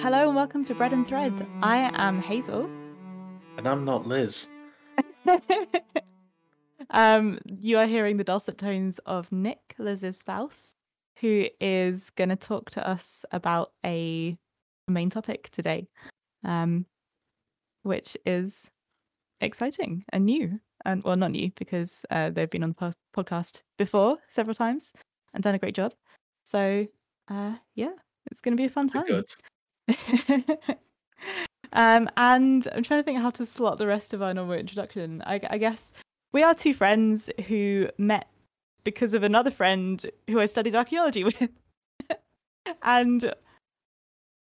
Hello and welcome to Bread and Thread. I am Hazel. And I'm not Liz. You are hearing the dulcet tones of Nick, Liz's spouse, who is going to talk to us about a main topic today, which is exciting and new. And well, not new, because they've been on the podcast before several times and done a great job. So, yeah, it's going to be a fun time. And I'm trying to think how to slot the rest of our normal introduction. I guess we are two friends who met because of another friend who I studied archaeology with, and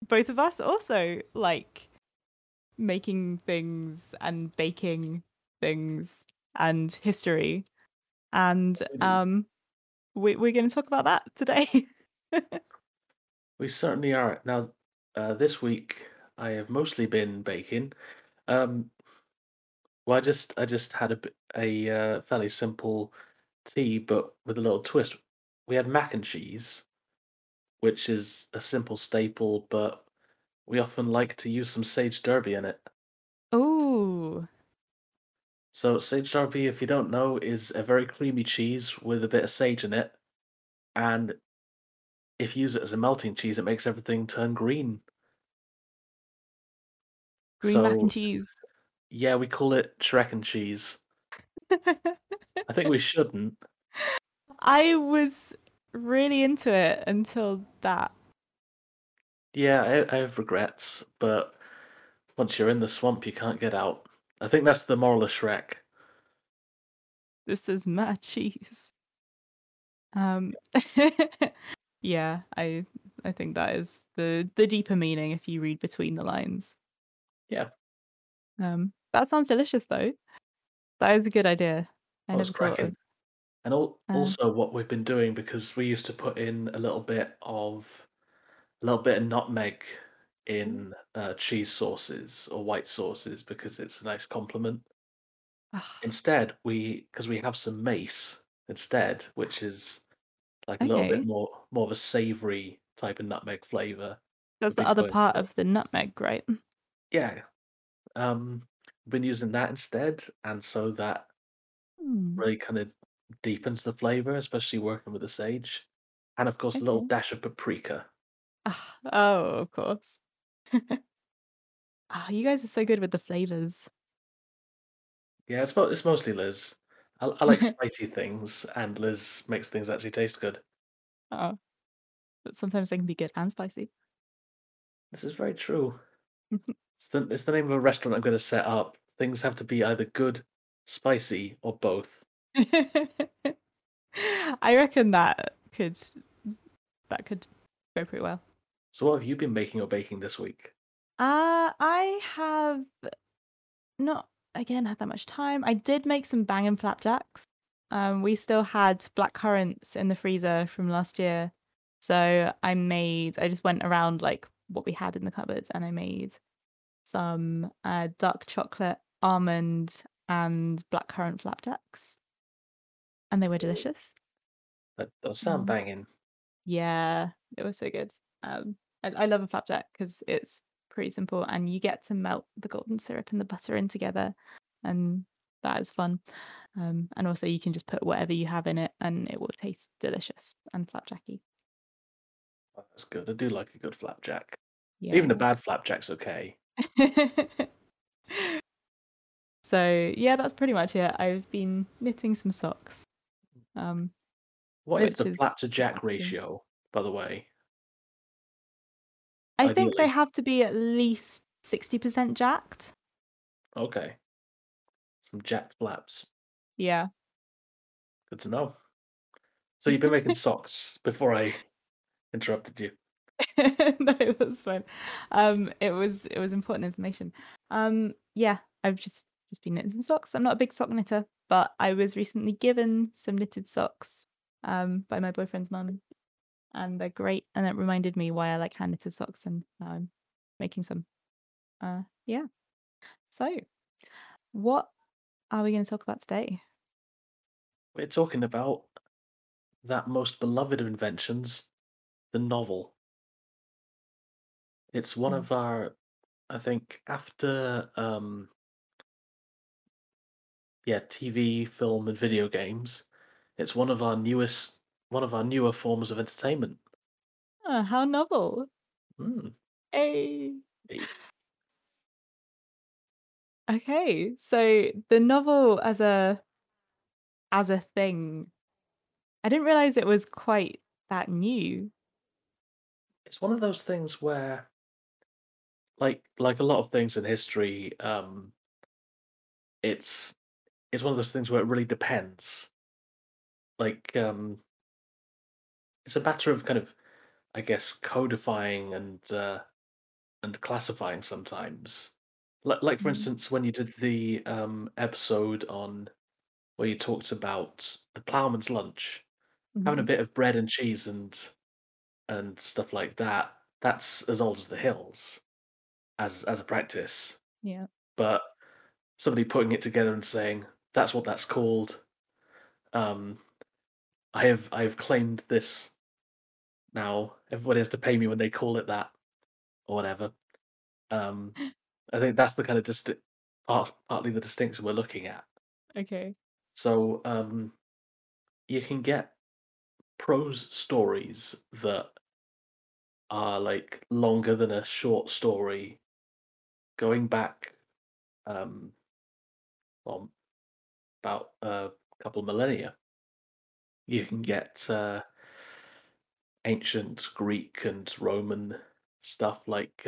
both of us also like making things and baking things and history, and we're going to talk about that today. We certainly are. Now, this week I have mostly been baking. Well, I just had a fairly simple tea, but with a little twist. We had mac and cheese, which is a simple staple, but we often like to use some sage derby in it. Ooh! So sage derby, if you don't know, is a very creamy cheese with a bit of sage in it, and if you use it as a melting cheese, it makes everything turn green. Green mac and cheese. Yeah, we call it Shrek and cheese. I think we shouldn't. I was really into it until that. Yeah, I have regrets, but once you're in the swamp, you can't get out. I think that's the moral of Shrek. This is my cheese. Yeah, I think that is the deeper meaning if you read between the lines. Yeah. That sounds delicious, though. That is a good idea. I never thought of. And also what we've been doing, because we used to put in a little bit of nutmeg in cheese sauces or white sauces because it's a nice complement. Instead, because we have some mace instead, which is like a little bit more of a savoury type of nutmeg flavour. That's the other part of the nutmeg, right? Yeah. Been using that instead, and so that really kind of deepens the flavour, especially working with the sage. And of course, a little dash of paprika. Oh, of course. You guys are so good with the flavours. Yeah, it's mostly Liz. I like spicy things, and Liz makes things actually taste good. Oh, but sometimes they can be good and spicy. This is very true. It's the name of a restaurant I'm going to set up. Things have to be either good, spicy, or both. I reckon that could go pretty well. So, what have you been making or baking this week? I have not had that much time. I did make some bangin' flapjacks. We still had black currants in the freezer from last year, so I just went around like what we had in the cupboard, and I made some dark chocolate, almond, and black currant flapjacks, and they were delicious. That sound banging. Yeah, it was so good. I love a flapjack because it's pretty simple, and you get to melt the golden syrup and the butter in together, and that is fun. And also you can just put whatever you have in it and it will taste delicious and flapjacky. Oh, that's good. I do like a good flapjack. Yeah. Even a bad flapjack's okay. So yeah, that's pretty much it. I've been knitting some socks. What is the flap to jack ratio, by the way? I think they have to be at least 60% jacked. Okay. Some jacked flaps. Yeah. Good to know. So you've been making socks before I interrupted you. No, that's fine. It was important information. Yeah, I've just been knitting some socks. I'm not a big sock knitter, but I was recently given some knitted socks by my boyfriend's mum. And they're great, and it reminded me why I like hand knitted socks, and now I'm making some. Yeah. So, what are we going to talk about today? We're talking about that most beloved of inventions, the novel. It's one of our, I think, after TV, film, and video games, it's one of our newer forms of entertainment. Oh, how novel! Mm. Hey. Okay, so the novel as a thing, I didn't realize it was quite that new. It's one of those things where, like a lot of things in history, it's one of those things where it really depends. It's a matter of kind of, I guess, codifying and classifying sometimes. Like for instance, when you did the episode on where you talked about the ploughman's lunch, having a bit of bread and cheese and stuff like that. That's as old as the hills, as a practice. Yeah. But somebody putting it together and saying that's what that's called. I have claimed this. Now everybody has to pay me when they call it that, or whatever. I think that's the kind of partly the distinction we're looking at. Okay. So you can get prose stories that are like longer than a short story, going back about a couple of millennia. You can get ancient Greek and Roman stuff like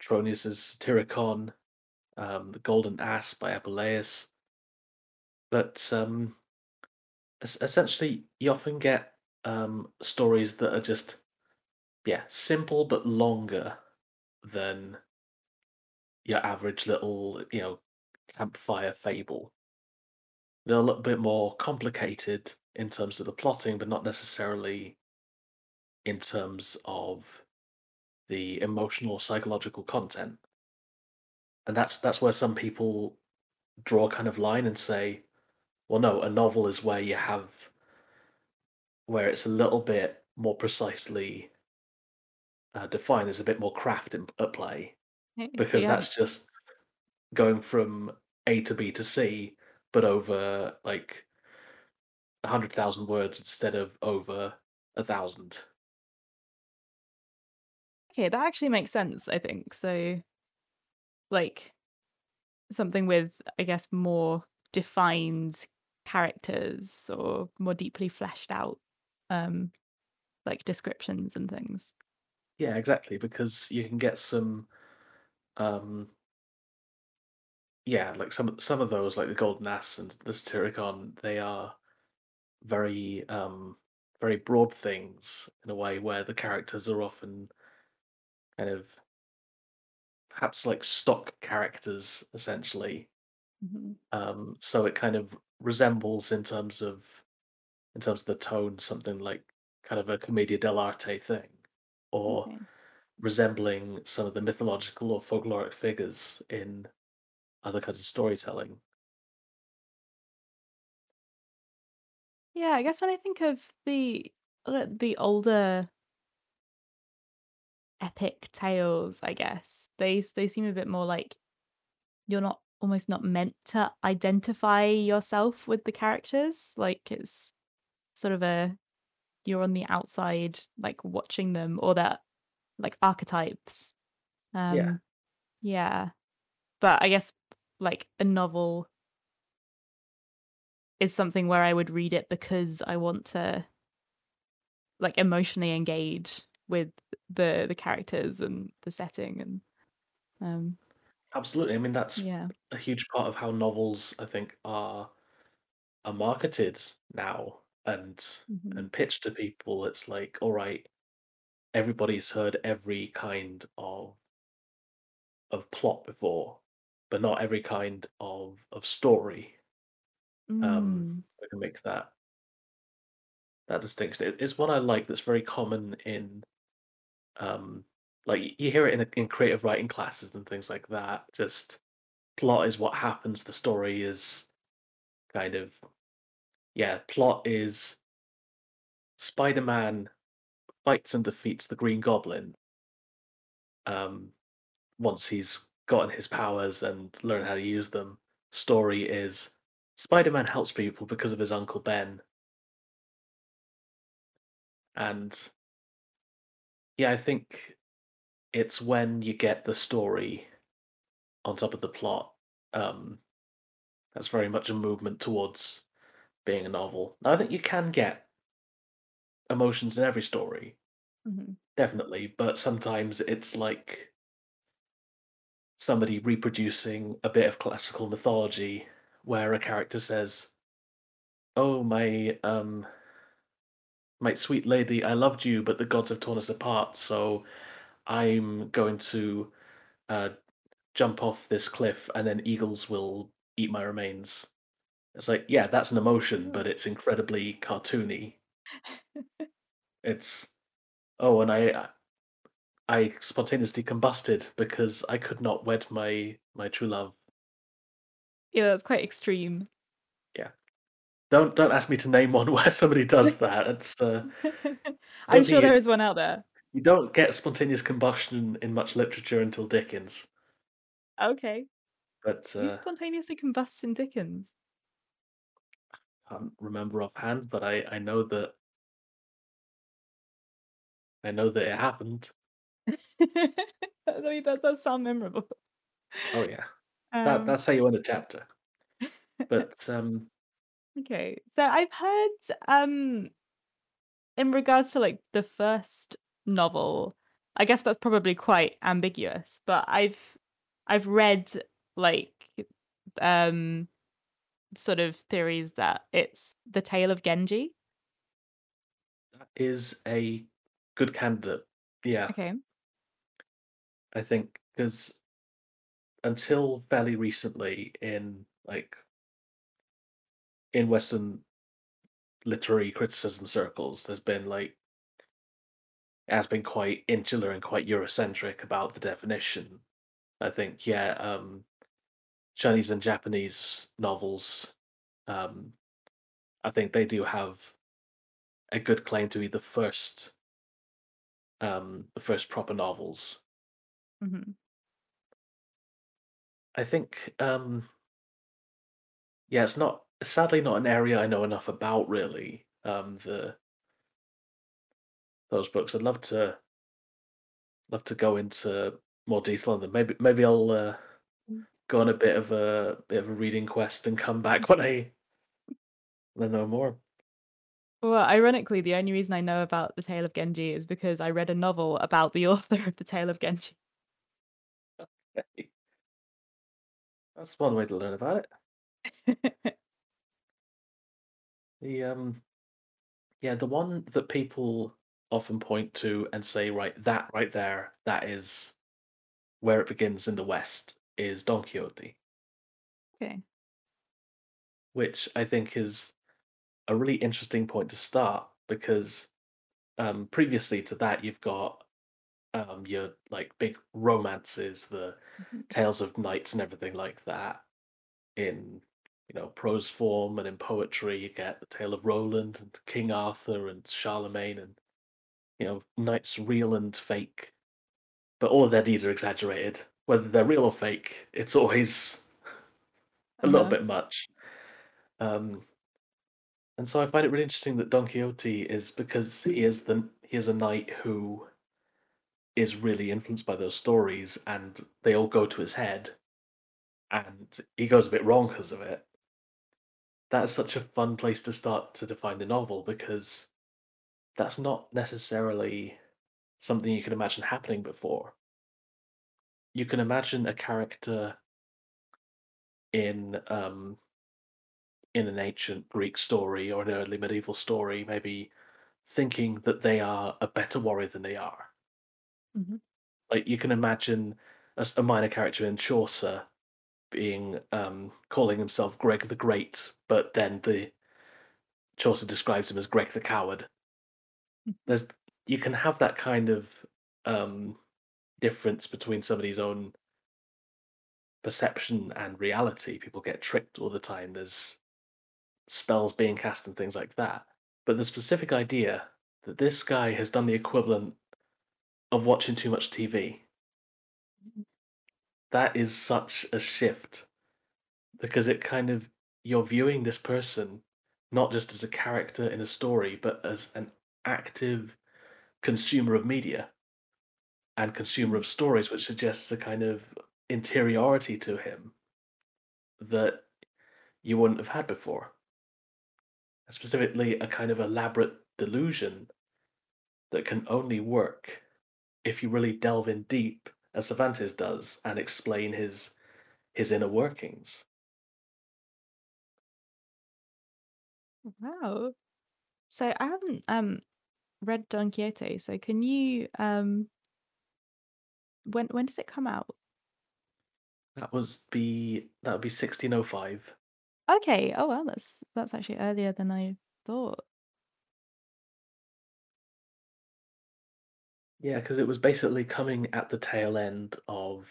Petronius's Satyricon, The Golden Ass by Apuleius. But essentially, you often get stories that are just, simple but longer than your average little, campfire fable. They're a little bit more complicated in terms of the plotting, but not necessarily in terms of the emotional, psychological content. And that's where some people draw a kind of line and say, well, no, a novel is where it's a little bit more precisely defined. There's a bit more craft at play, because that's just going from A to B to C, but over like 100,000 words instead of over 1,000. Okay, that actually makes sense, I think. So, like, something with, I guess, more defined characters or more deeply fleshed out, like, descriptions and things. Yeah, exactly, because you can get some, like some of those, like the Golden Ass and the Satyricon, they are very, very broad things in a way where the characters are often kind of perhaps like stock characters, essentially. So it kind of resembles in terms of the tone something like kind of a Commedia dell'arte thing, or resembling some of the mythological or folkloric figures in other kinds of storytelling. Yeah, I guess when I think of the older epic tales, I guess they seem a bit more like you're not almost not meant to identify yourself with the characters. Like it's sort of you're on the outside, like watching them, or that like archetypes. But I guess like a novel is something where I would read it because I want to like emotionally engage with the characters and the setting and absolutely. I mean, that's a huge part of how novels, I think, are marketed now and and pitched to people. It's like, all right, everybody's heard every kind of plot before, but not every kind of story. I can make that distinction. It's one I like that's very common in like you hear it in creative writing classes and things like that. Just plot is what happens. The story is kind of, plot is Spider-Man fights and defeats the Green Goblin, once he's gotten his powers and learned how to use them, story is Spider-Man helps people because of his Uncle Ben. And yeah, I think it's when you get the story on top of the plot, that's very much a movement towards being a novel. I think you can get emotions in every story, mm-hmm. definitely, but sometimes it's like somebody reproducing a bit of classical mythology where a character says, "Oh, my sweet lady, I loved you, but the gods have torn us apart, so I'm going to jump off this cliff and then eagles will eat my remains." It's like, yeah, that's an emotion, but it's incredibly cartoony. It's, oh, and I spontaneously combusted because I could not wed my true love. Yeah, that's quite extreme. Yeah. Don't ask me to name one where somebody does that. It's I'm sure there is one out there. You don't get spontaneous combustion in much literature until Dickens. Okay. But you spontaneously combust in Dickens? I can't remember offhand, but I know that it happened. That does sound memorable. Oh yeah. That's how you end a chapter. But okay, so I've heard in regards to like the first novel, I guess that's probably quite ambiguous, but I've read like sort of theories that it's the Tale of Genji. That is a good candidate. Yeah. Okay. I think because until fairly recently in Western literary criticism circles, it has been quite insular and quite Eurocentric about the definition. I think, yeah, Chinese and Japanese novels, I think they do have a good claim to be the first proper novels. Mm-hmm. I think, it's not, sadly, not an area I know enough about, really, those books. I'd love to go into more detail on them. Maybe I'll go on a bit of a reading quest and come back when I know more. Well, ironically, the only reason I know about the Tale of Genji is because I read a novel about the author of the Tale of Genji. Okay. That's one way to learn about it. The one that people often point to and say, right, that right there, that is where it begins in the West, is Don Quixote. Okay. Which I think is a really interesting point to start, because previously to that you've got your like big romances, the tales of knights and everything like that in, prose form, and in poetry you get the Tale of Roland and King Arthur and Charlemagne and, knights real and fake, but all of their deeds are exaggerated. Whether they're real or fake, it's always a little bit much. And so I find it really interesting that Don Quixote is, because he is a knight who is really influenced by those stories, and they all go to his head, and he goes a bit wrong because of it. That's such a fun place to start to define the novel, because that's not necessarily something you can imagine happening before. You can imagine a character in an ancient Greek story or an early medieval story, maybe thinking that they are a better warrior than they are. Mm-hmm. Like you can imagine a minor character in Chaucer being calling himself Greg the Great, but then the Chaucer describes him as Greg the Coward. Mm-hmm. You can have that kind of difference between somebody's own perception and reality. People get tricked all the time. There's spells being cast and things like that. But the specific idea that this guy has done the equivalent of watching too much TV that is such a shift, because it kind of, you're viewing this person not just as a character in a story, but as an active consumer of media and consumer of stories, which suggests a kind of interiority to him that you wouldn't have had before. And specifically, a kind of elaborate delusion that can only work if you really delve in deep, as Cervantes does, and explain his inner workings. Wow. So I haven't read Don Quixote, so can you when did it come out? That would be 1605. Okay. Oh well, that's actually earlier than I thought. Yeah, because it was basically coming at the tail end of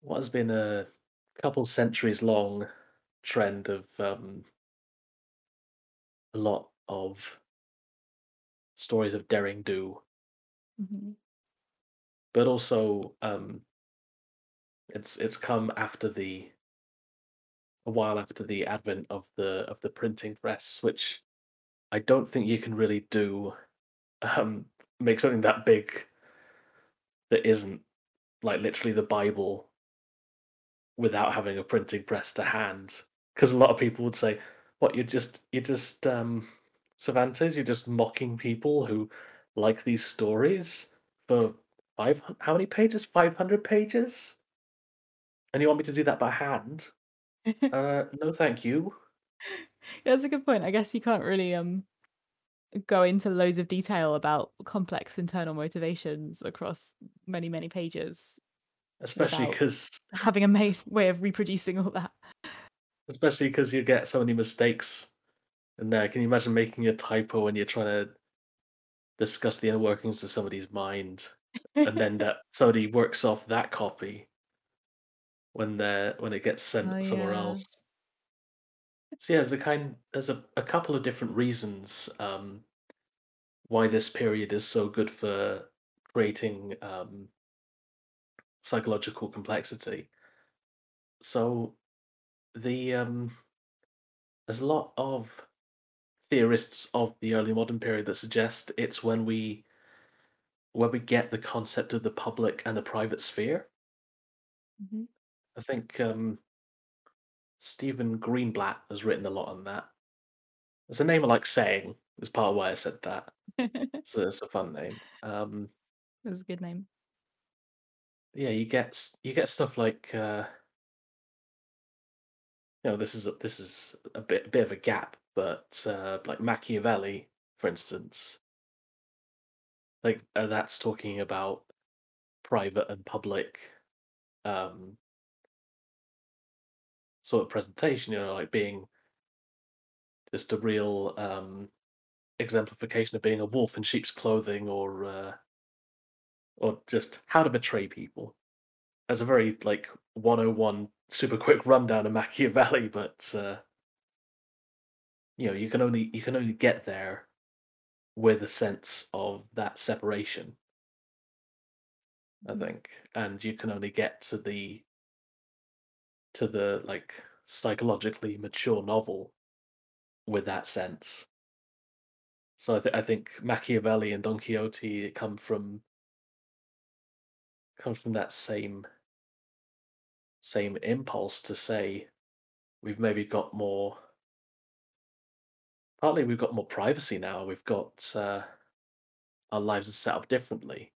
what has been a couple centuries long trend of a lot of stories of daring do, mm-hmm. but also it's come after a while after the advent of the printing press, which I don't think you can really do. Make something that big that isn't like literally the Bible without having a printing press to hand, because a lot of people would say, "What, you're just Cervantes? You're just mocking people who like these stories for how many pages? 500 pages? And you want me to do that by hand? No, thank you." Yeah, that's a good point. I guess you can't really go into loads of detail about complex internal motivations across many, many pages. Especially because having a way of reproducing all that. Especially because you get so many mistakes in there. Can you imagine making a typo when you're trying to discuss the inner workings of somebody's mind, and then that somebody works off that copy when it gets sent somewhere else? So yeah, there's a couple of different reasons why this period is so good for creating psychological complexity. So there's a lot of theorists of the early modern period that suggest it's when we get the concept of the public and the private sphere. Mm-hmm. I think Stephen Greenblatt has written a lot on that. It's a name I like saying. It's part of why I said that. So it's a fun name. It was a good name. Yeah, you get stuff like this is a bit of a gap, but like Machiavelli, for instance, like that's talking about private and public sort of presentation, like being just a real exemplification of being a wolf in sheep's clothing, or just how to betray people. That's a very 101 super quick rundown of Machiavelli, but you can only get there with a sense of that separation, I think, and you can only get to the like psychologically mature novel with that sense. So I think Machiavelli and Don Quixote comes from that same impulse to say we've got more privacy now. We've got our lives are set up differently.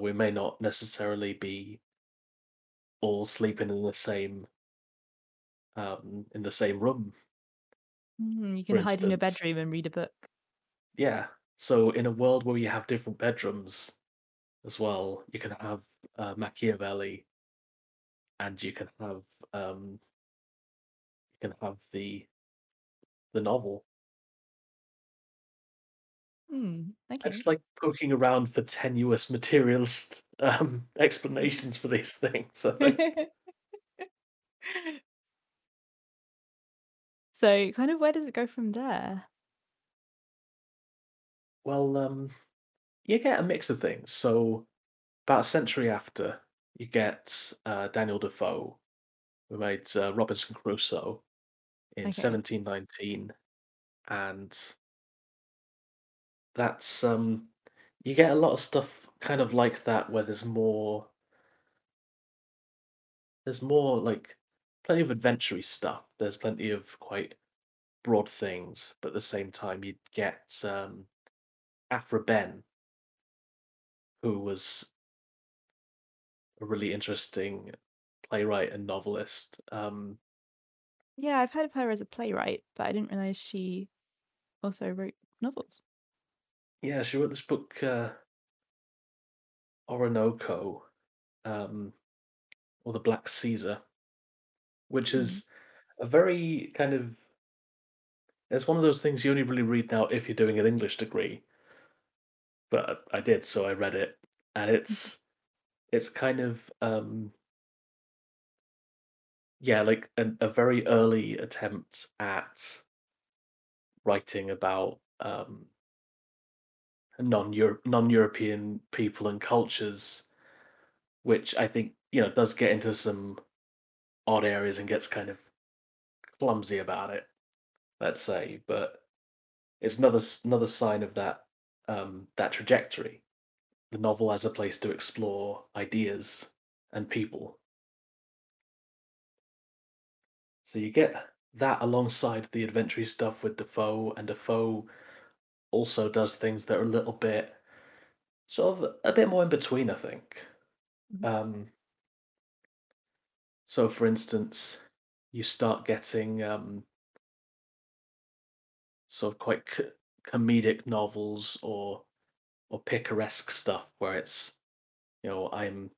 We may not necessarily be all sleeping in the same room. You can hide in your bedroom and read a book. Yeah. So in a world where you have different bedrooms as well, you can have Machiavelli, and you can have the novel. Okay. I just like poking around for tenuous materialist explanations for these things, I think. So kind of where does it go from there? Well, you get a mix of things. So about a century after you get Daniel Defoe, who made Robinson Crusoe in 1719, and that's you get a lot of stuff kind of like that, where there's more like plenty of adventure-y stuff. There's plenty of quite broad things, but at the same time you get Aphra Behn, who was a really interesting playwright and novelist. Yeah, I've heard of her as a playwright, but I didn't realize she also wrote novels. Yeah, she wrote this book, Oroonoko, or The Black Caesar, which is a very kind of, it's one of those things you only really read now if you're doing an English degree. But I did, so I read it, and it's kind of like a very early attempt at writing about non-European people and cultures, which I think does get into some odd areas and gets kind of clumsy about it, let's say. But it's another sign of that. That trajectory, the novel as a place to explore ideas and people. So you get that alongside the adventure stuff with Defoe, and Defoe also does things that are a little bit, sort of a bit more in between, I think. So for instance, you start getting sort of quite comedic novels or picaresque stuff where it's I'm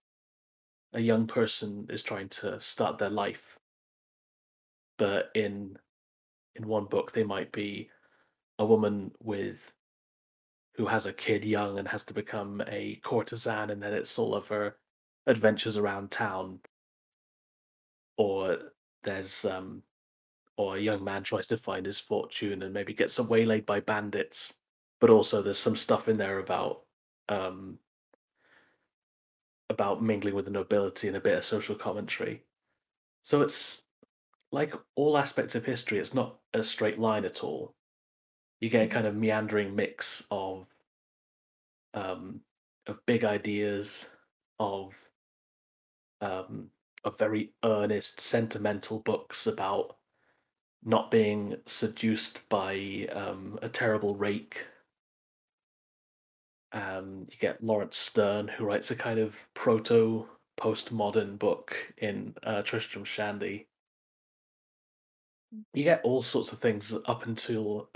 a young person is trying to start their life, but in one book they might be a woman who has a kid young and has to become a courtesan, and then it's all of her adventures around town. Or there's or a young man tries to find his fortune and maybe gets waylaid by bandits. But also there's some stuff in there about mingling with the nobility and a bit of social commentary. So it's like all aspects of history, it's not a straight line at all. You get a kind of meandering mix of big ideas, of very earnest, sentimental books about not being seduced by a terrible rake. You get Lawrence Stern, who writes a kind of proto-postmodern book in Tristram Shandy. You get all sorts of things up until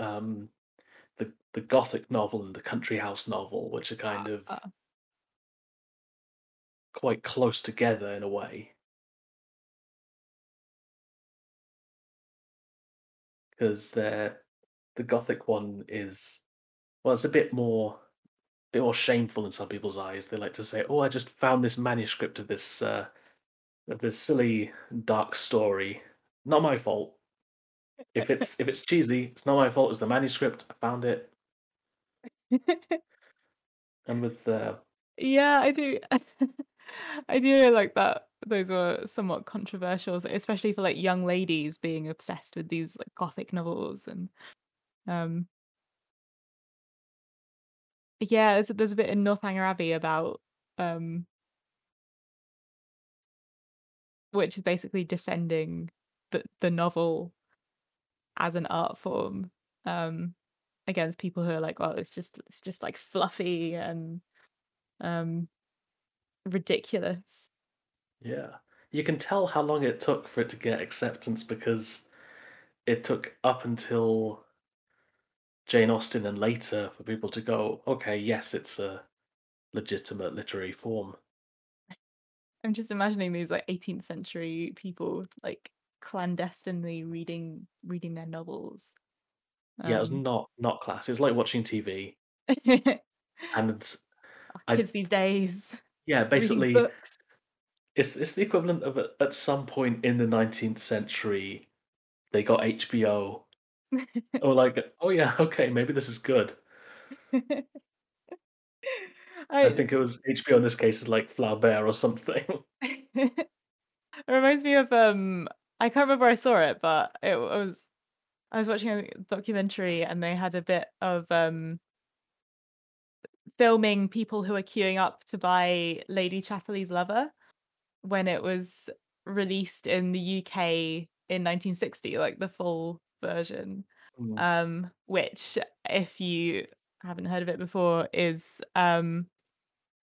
the Gothic novel and the country house novel, which are kind of quite close together in a way. Because the Gothic one is, well, it's a bit more shameful in some people's eyes. They like to say, "Oh, I just found this manuscript of this silly dark story. Not my fault. If it's cheesy, it's not my fault. It's the manuscript. I found it." And with yeah, I do. I do like that. Those were somewhat controversial, especially for like young ladies being obsessed with these like Gothic novels, and there's a bit in Northanger Abbey about which is basically defending the novel as an art form against people who are like, well, it's just like fluffy and ridiculous. Yeah, you can tell how long it took for it to get acceptance, because it took up until Jane Austen and later for people to go, okay, yes, it's a legitimate literary form. I'm just imagining these like 18th century people like clandestinely reading their novels. Yeah, it was not class. It's like watching TV. And kids these days. Yeah, basically. It's the equivalent of, at some point in the 19th century, they got HBO. Or like, oh yeah, okay, maybe this is good. I think it was HBO in this case is like Flaubert or something. It reminds me of I can't remember where I saw it, but I was watching a documentary and they had a bit of filming people who are queuing up to buy Lady Chatterley's Lover when it was released in the UK in 1960, like the full version, which, if you haven't heard of it before, is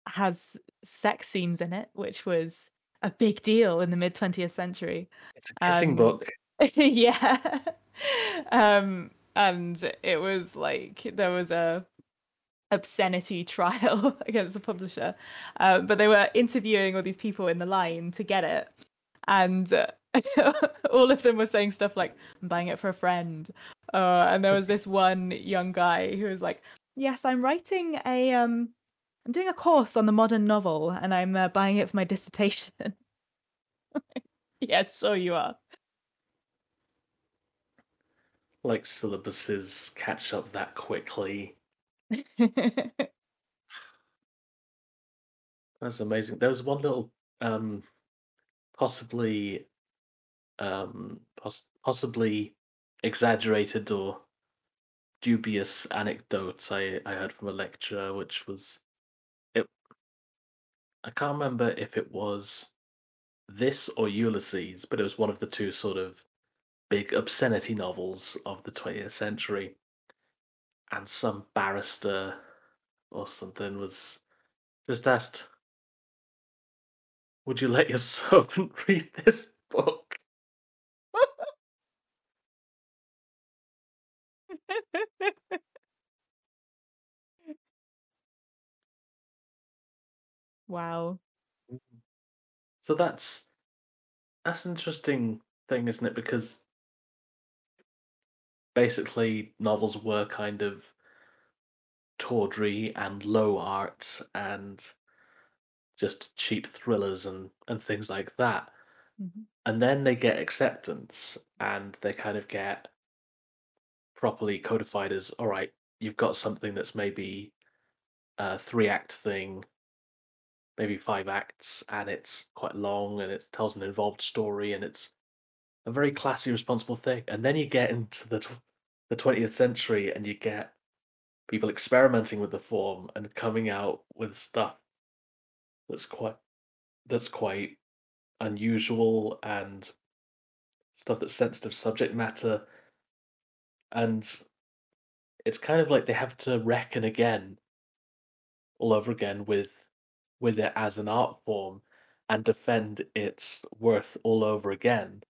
has sex scenes in it, which was a big deal in the mid 20th century. It's a kissing book. Yeah. And it was like there was a obscenity trial against the publisher, but they were interviewing all these people in the line to get it, and all of them were saying stuff like, I'm buying it for a friend, and there was this one young guy who was like, yes, I'm writing a I'm doing a course on the modern novel and I'm buying it for my dissertation. Yeah, sure you are. Like, syllabuses catch up that quickly. That's amazing. There was one little possibly exaggerated or dubious anecdote I heard from a lecturer, which was, I can't remember if it was this or Ulysses, but it was one of the two sort of big obscenity novels of the 20th century. And some barrister or something was just asked, would you let your servant read this book? Wow. So that's an interesting thing, isn't it? Because basically novels were kind of tawdry and low art and just cheap thrillers and things like that. Mm-hmm. And then they get acceptance and they kind of get properly codified as, all right, you've got something that's maybe a 3-act thing, maybe 5 acts, and it's quite long and it tells an involved story and it's a very classy, responsible thing. And then you get into the 20th century and you get people experimenting with the form and coming out with stuff that's quite unusual and stuff that's sensitive subject matter. And it's kind of like they have to reckon again, all over again, with it as an art form and defend its worth all over again,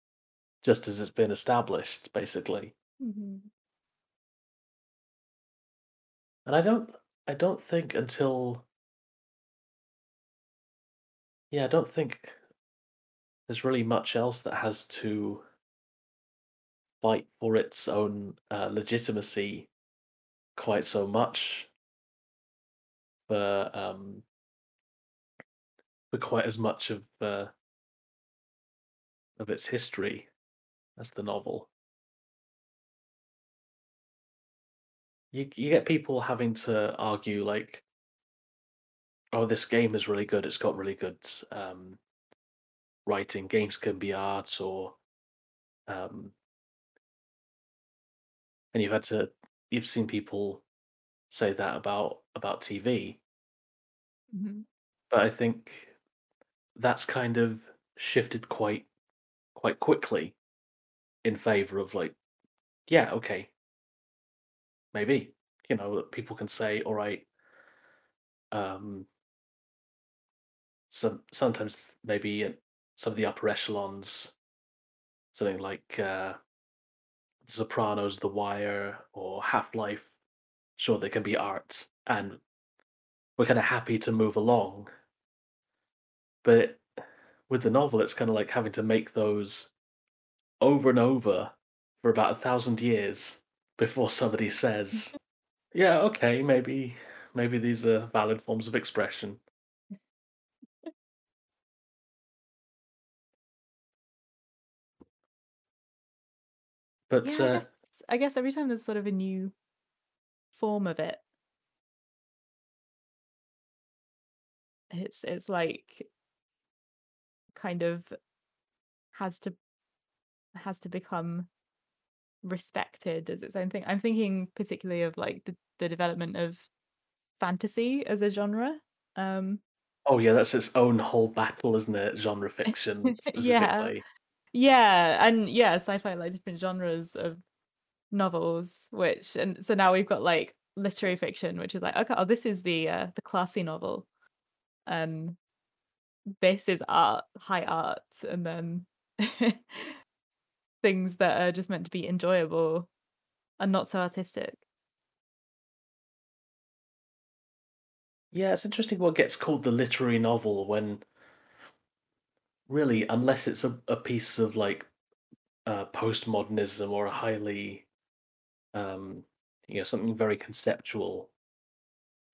just as it's been established, basically. Mm-hmm. And I don't think until... Yeah, I don't think there's really much else that has to fight for its own legitimacy quite so much for quite as much of its history. That's the novel. You get people having to argue like, oh, this game is really good. It's got really good writing. Games can be art, or and you've seen people say that about TV. Mm-hmm. But I think that's kind of shifted quite quickly in favor of like, yeah, okay, maybe, people can say, all right, sometimes maybe some of the upper echelons, something like Sopranos, The Wire, or Half-Life, sure, they can be art, and we're kind of happy to move along. But with the novel, it's kind of like having to make those over and over for about 1,000 years before somebody says, yeah, okay, maybe these are valid forms of expression. But yeah, I guess every time there's sort of a new form of it, it's like kind of has to become respected as its own thing. I'm thinking particularly of like the development of fantasy as a genre. Oh yeah, that's its own whole battle, isn't it? Genre fiction specifically. Yeah, and yeah, sci-fi, like different genres of novels, which, and so now we've got like literary fiction, which is like, okay, oh, this is the classy novel, this is art, high art, and then things that are just meant to be enjoyable and not so artistic. Yeah, it's interesting what gets called the literary novel when really, unless it's a piece of like postmodernism or a highly something very conceptual,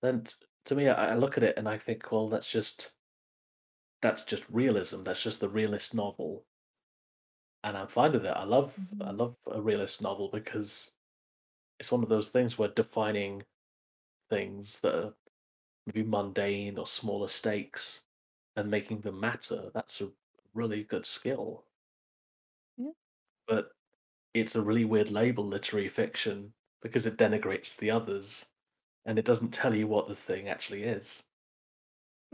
then to me I look at it and I think, well, that's just realism, that's just the realist novel, and I'm fine with it. I love a realist novel because it's one of those things where defining things that are maybe mundane or smaller stakes and making them matter, that's a really good skill. Yeah. But it's a really weird label, literary fiction, because it denigrates the others and it doesn't tell you what the thing actually is.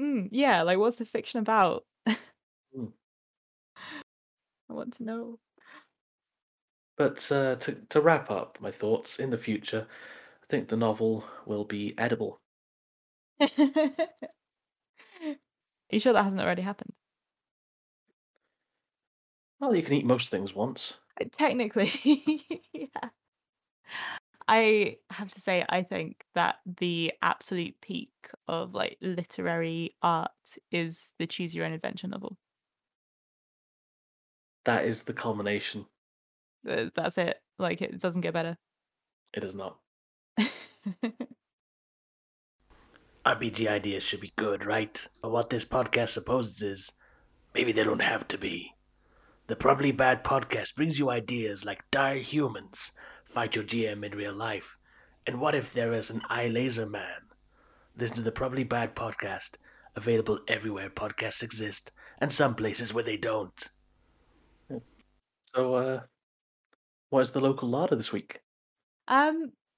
Yeah, like what's the fiction about? I want to know. But to wrap up my thoughts, in the future, I think the novel will be edible. Are you sure that hasn't already happened? Well, you can eat most things once. Technically, yeah. I have to say, I think that the absolute peak of like literary art is the choose your own adventure novel. That is the culmination. That's it. Like, it doesn't get better. It does not. RPG ideas should be good, right? But what this podcast supposes is maybe they don't have to be. The Probably Bad podcast brings you ideas like Dire Humans, Fight Your GM in Real Life, and What If There Is an Eye Laser Man? Listen to the Probably Bad podcast, available everywhere podcasts exist, and some places where they don't. So, what is the local larder this week?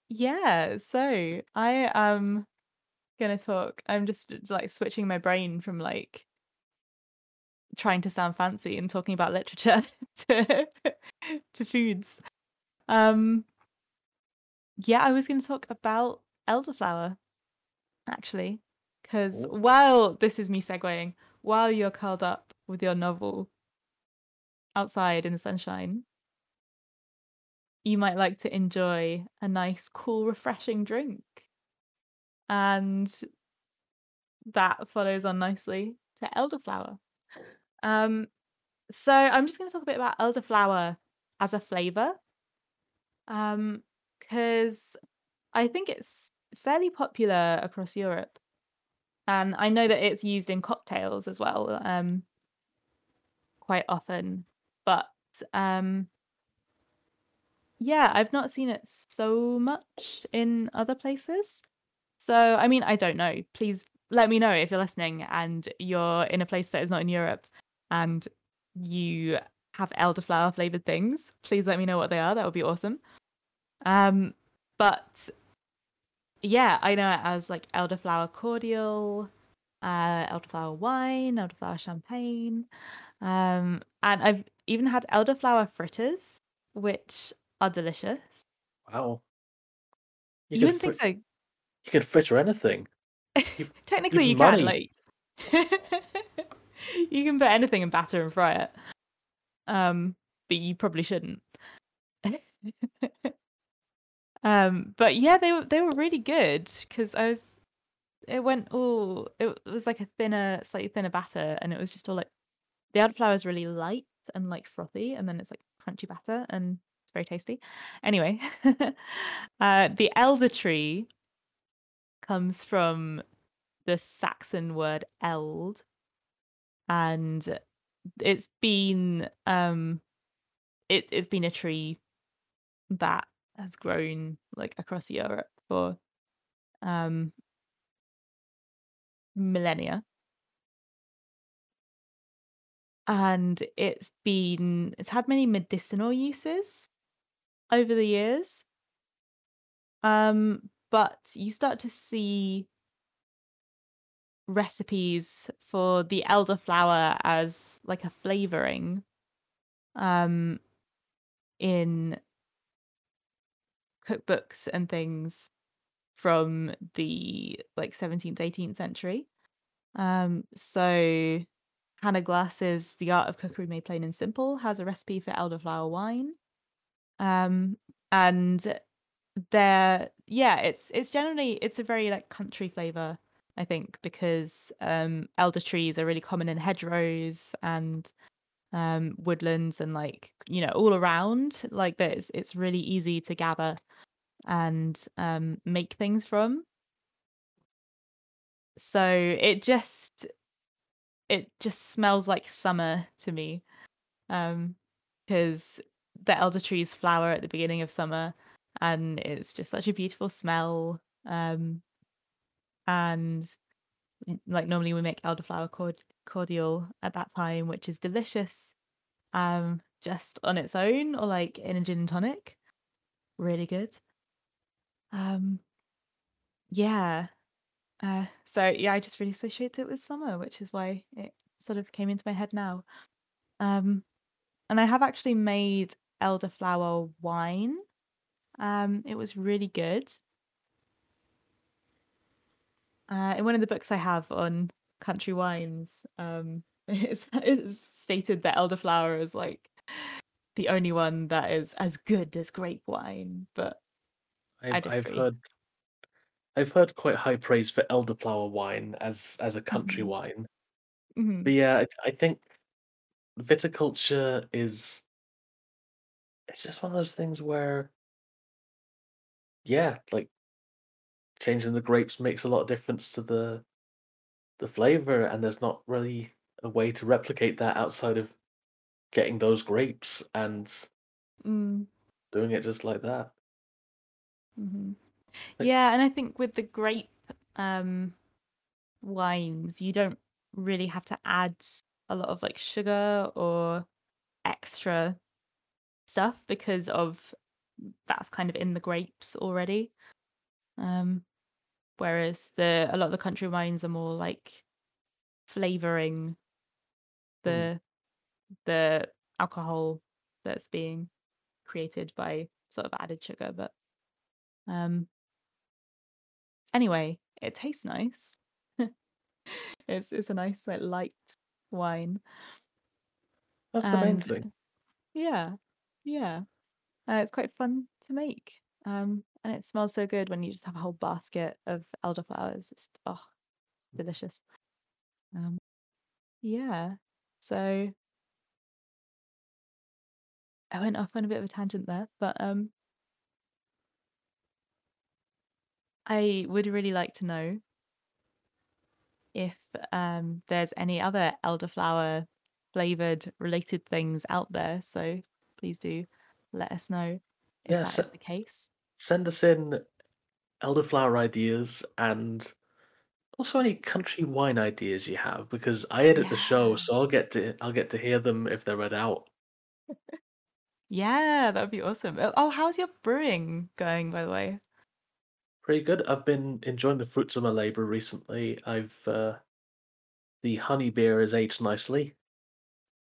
Yeah, so I am gonna talk. I'm just like switching my brain from like trying to sound fancy and talking about literature to foods. Yeah, I was going to talk about elderflower, actually, because while this is me segueing, while you're curled up with your novel outside in the sunshine, you might like to enjoy a nice, cool, refreshing drink. And that follows on nicely to elderflower. So I'm just going to talk a bit about elderflower as a flavour. Because I think it's fairly popular across Europe, and I know that it's used in cocktails as well, quite often. But yeah, I've not seen it so much in other places. So I mean, I don't know. Please let me know if you're listening and you're in a place that is not in Europe, and you have elderflower flavored things. Please let me know what they are. That would be awesome. But yeah, I know it as like elderflower cordial, elderflower wine, elderflower champagne, and I've even had elderflower fritters, which are delicious. Wow! You wouldn't think so. You could fritter anything. Technically, you can. Like, you can put anything in batter and fry it. But you probably shouldn't. But yeah, they were really good because it was like a slightly thinner batter, and it was just all like the elderflower is really light and like frothy, and then it's like crunchy batter, and it's very tasty. Anyway, the elder tree comes from the Saxon word eld, and it's been it's been a tree that has grown like across Europe for millennia. and it's had many medicinal uses over the years. But you start to see recipes for the elderflower as like a flavoring in cookbooks and things from the like 17th, 18th century. So Hannah Glass's The Art of Cookery Made Plain and Simple has a recipe for elderflower wine. And there, yeah, it's generally, it's a very like country flavor, I think, because elder trees are really common in hedgerows and woodlands and like, you know, all around. Like there's, it's really easy to gather and make things from. So it just smells like summer to me, because the elder trees flower at the beginning of summer, and it's just such a beautiful smell. And like normally we make elderflower cordial at that time, which is delicious, just on its own or like in a gin and tonic, really good. So I just really associate it with summer, which is why it sort of came into my head now. And I have actually made elderflower wine. It was really good. In one of the books I have on country wines, it's stated that elderflower is like the only one that is as good as grape wine, but I disagree. I've heard quite high praise for elderflower wine as a country wine. Mm-hmm. But yeah, I think viticulture is, it's just one of those things where, yeah, like changing the grapes makes a lot of difference to the flavor, and there's not really a way to replicate that outside of getting those grapes and doing it just like that. Mm-hmm. Yeah, and I think with the grape wines, you don't really have to add a lot of like sugar or extra stuff because of that's kind of in the grapes already. Whereas a lot of the country wines are more like flavoring the alcohol that's being created by sort of added sugar, but anyway, it tastes nice. It's a nice like light wine. That's the main thing. Yeah. It's quite fun to make. And it smells so good when you just have a whole basket of elderflowers. It's delicious. Yeah. So I went off on a bit of a tangent there, but I would really like to know if there's any other elderflower flavored related things out there. So please do let us know if that is the case. Send us in elderflower ideas and also any country wine ideas you have, because I edit the show, so I'll get to hear them if they're read out. Yeah, that would be awesome. Oh, how's your brewing going, by the way? Pretty good. I've been enjoying the fruits of my labour recently. The honey beer is aged nicely.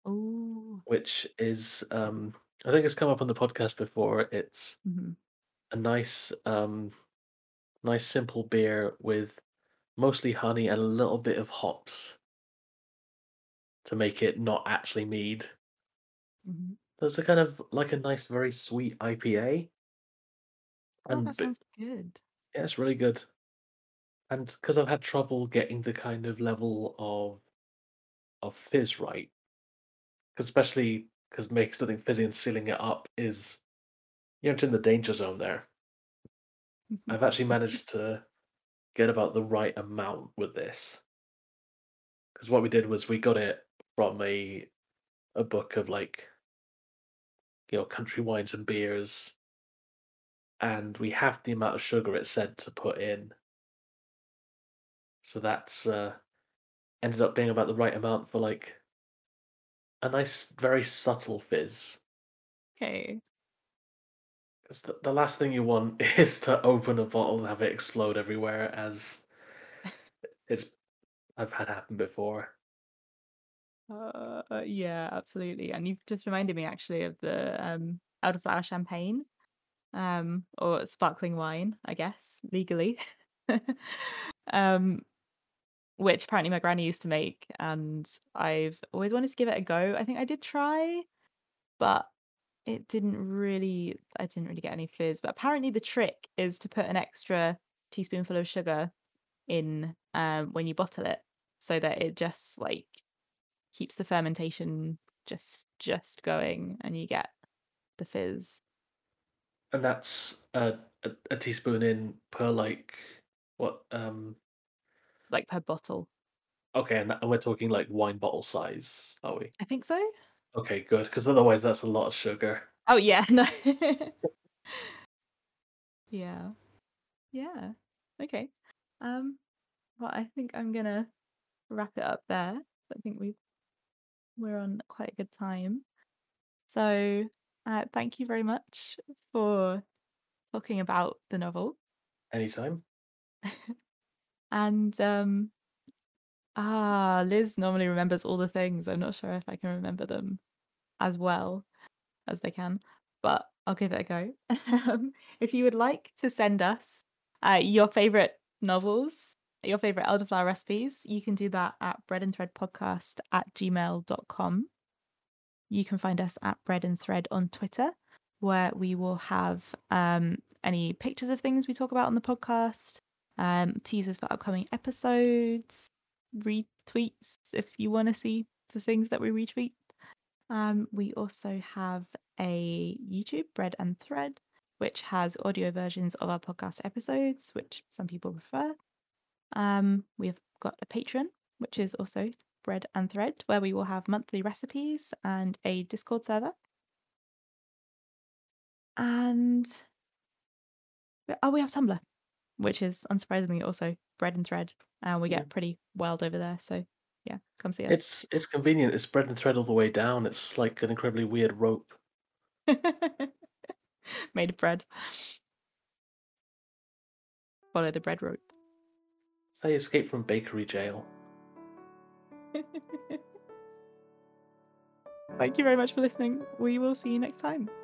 Ooh. Which is, I think it's come up on the podcast before. It's a nice simple beer with mostly honey and a little bit of hops to make it not actually mead. Mm-hmm. There's a kind of like a nice, very sweet IPA. And that sounds good. Yeah, it's really good. And because I've had trouble getting the kind of level of fizz right, because especially because making something fizzy and sealing it up is, you're in the danger zone there. Mm-hmm. I've actually managed to get about the right amount with this, because what we did was we got it from a book of like, you know, country wines and beers. And we have the amount of sugar it said to put in. So that's ended up being about the right amount for like a nice, very subtle fizz. Okay. Because the last thing you want is to open a bottle and have it explode everywhere, as I've had happen before. Yeah, absolutely. And you've just reminded me, actually, of the elderflower champagne, or sparkling wine, I guess, legally. Which apparently my granny used to make, and I've always wanted to give it a go. I think I did try, but it didn't really get any fizz. But apparently the trick is to put an extra teaspoonful of sugar in when you bottle it, so that it just like keeps the fermentation just going, and you get the fizz. And that's a teaspoon in per, like, what? Like per bottle. Okay, and we're talking like wine bottle size, are we? I think so. Okay, good, because otherwise that's a lot of sugar. Oh yeah, no. Yeah. Yeah. Okay. Well, I think I'm gonna wrap it up there. I think we're on quite a good time. So thank you very much for talking about the novel. Anytime. And Liz normally remembers all the things. I'm not sure if I can remember them as well as they can, but I'll give it a go. If you would like to send us your favourite novels, your favourite elderflower recipes, you can do that at breadandthreadpodcast@gmail.com. You can find us at Bread and Thread on Twitter, where we will have any pictures of things we talk about on the podcast, teasers for upcoming episodes, retweets if you want to see the things that we retweet. We also have a YouTube, Bread and Thread, which has audio versions of our podcast episodes, which some people prefer. We've got a Patreon, which is also Bread and Thread, where we will have monthly recipes and a Discord server. And we have Tumblr, which is unsurprisingly also Bread and Thread, and we get pretty wild over there. So yeah, come see us. It's convenient. It's Bread and Thread all the way down. It's like an incredibly weird rope made of bread. Follow the bread rope. It's how you escape from bakery jail. Thank you very much for listening. We will see you next time.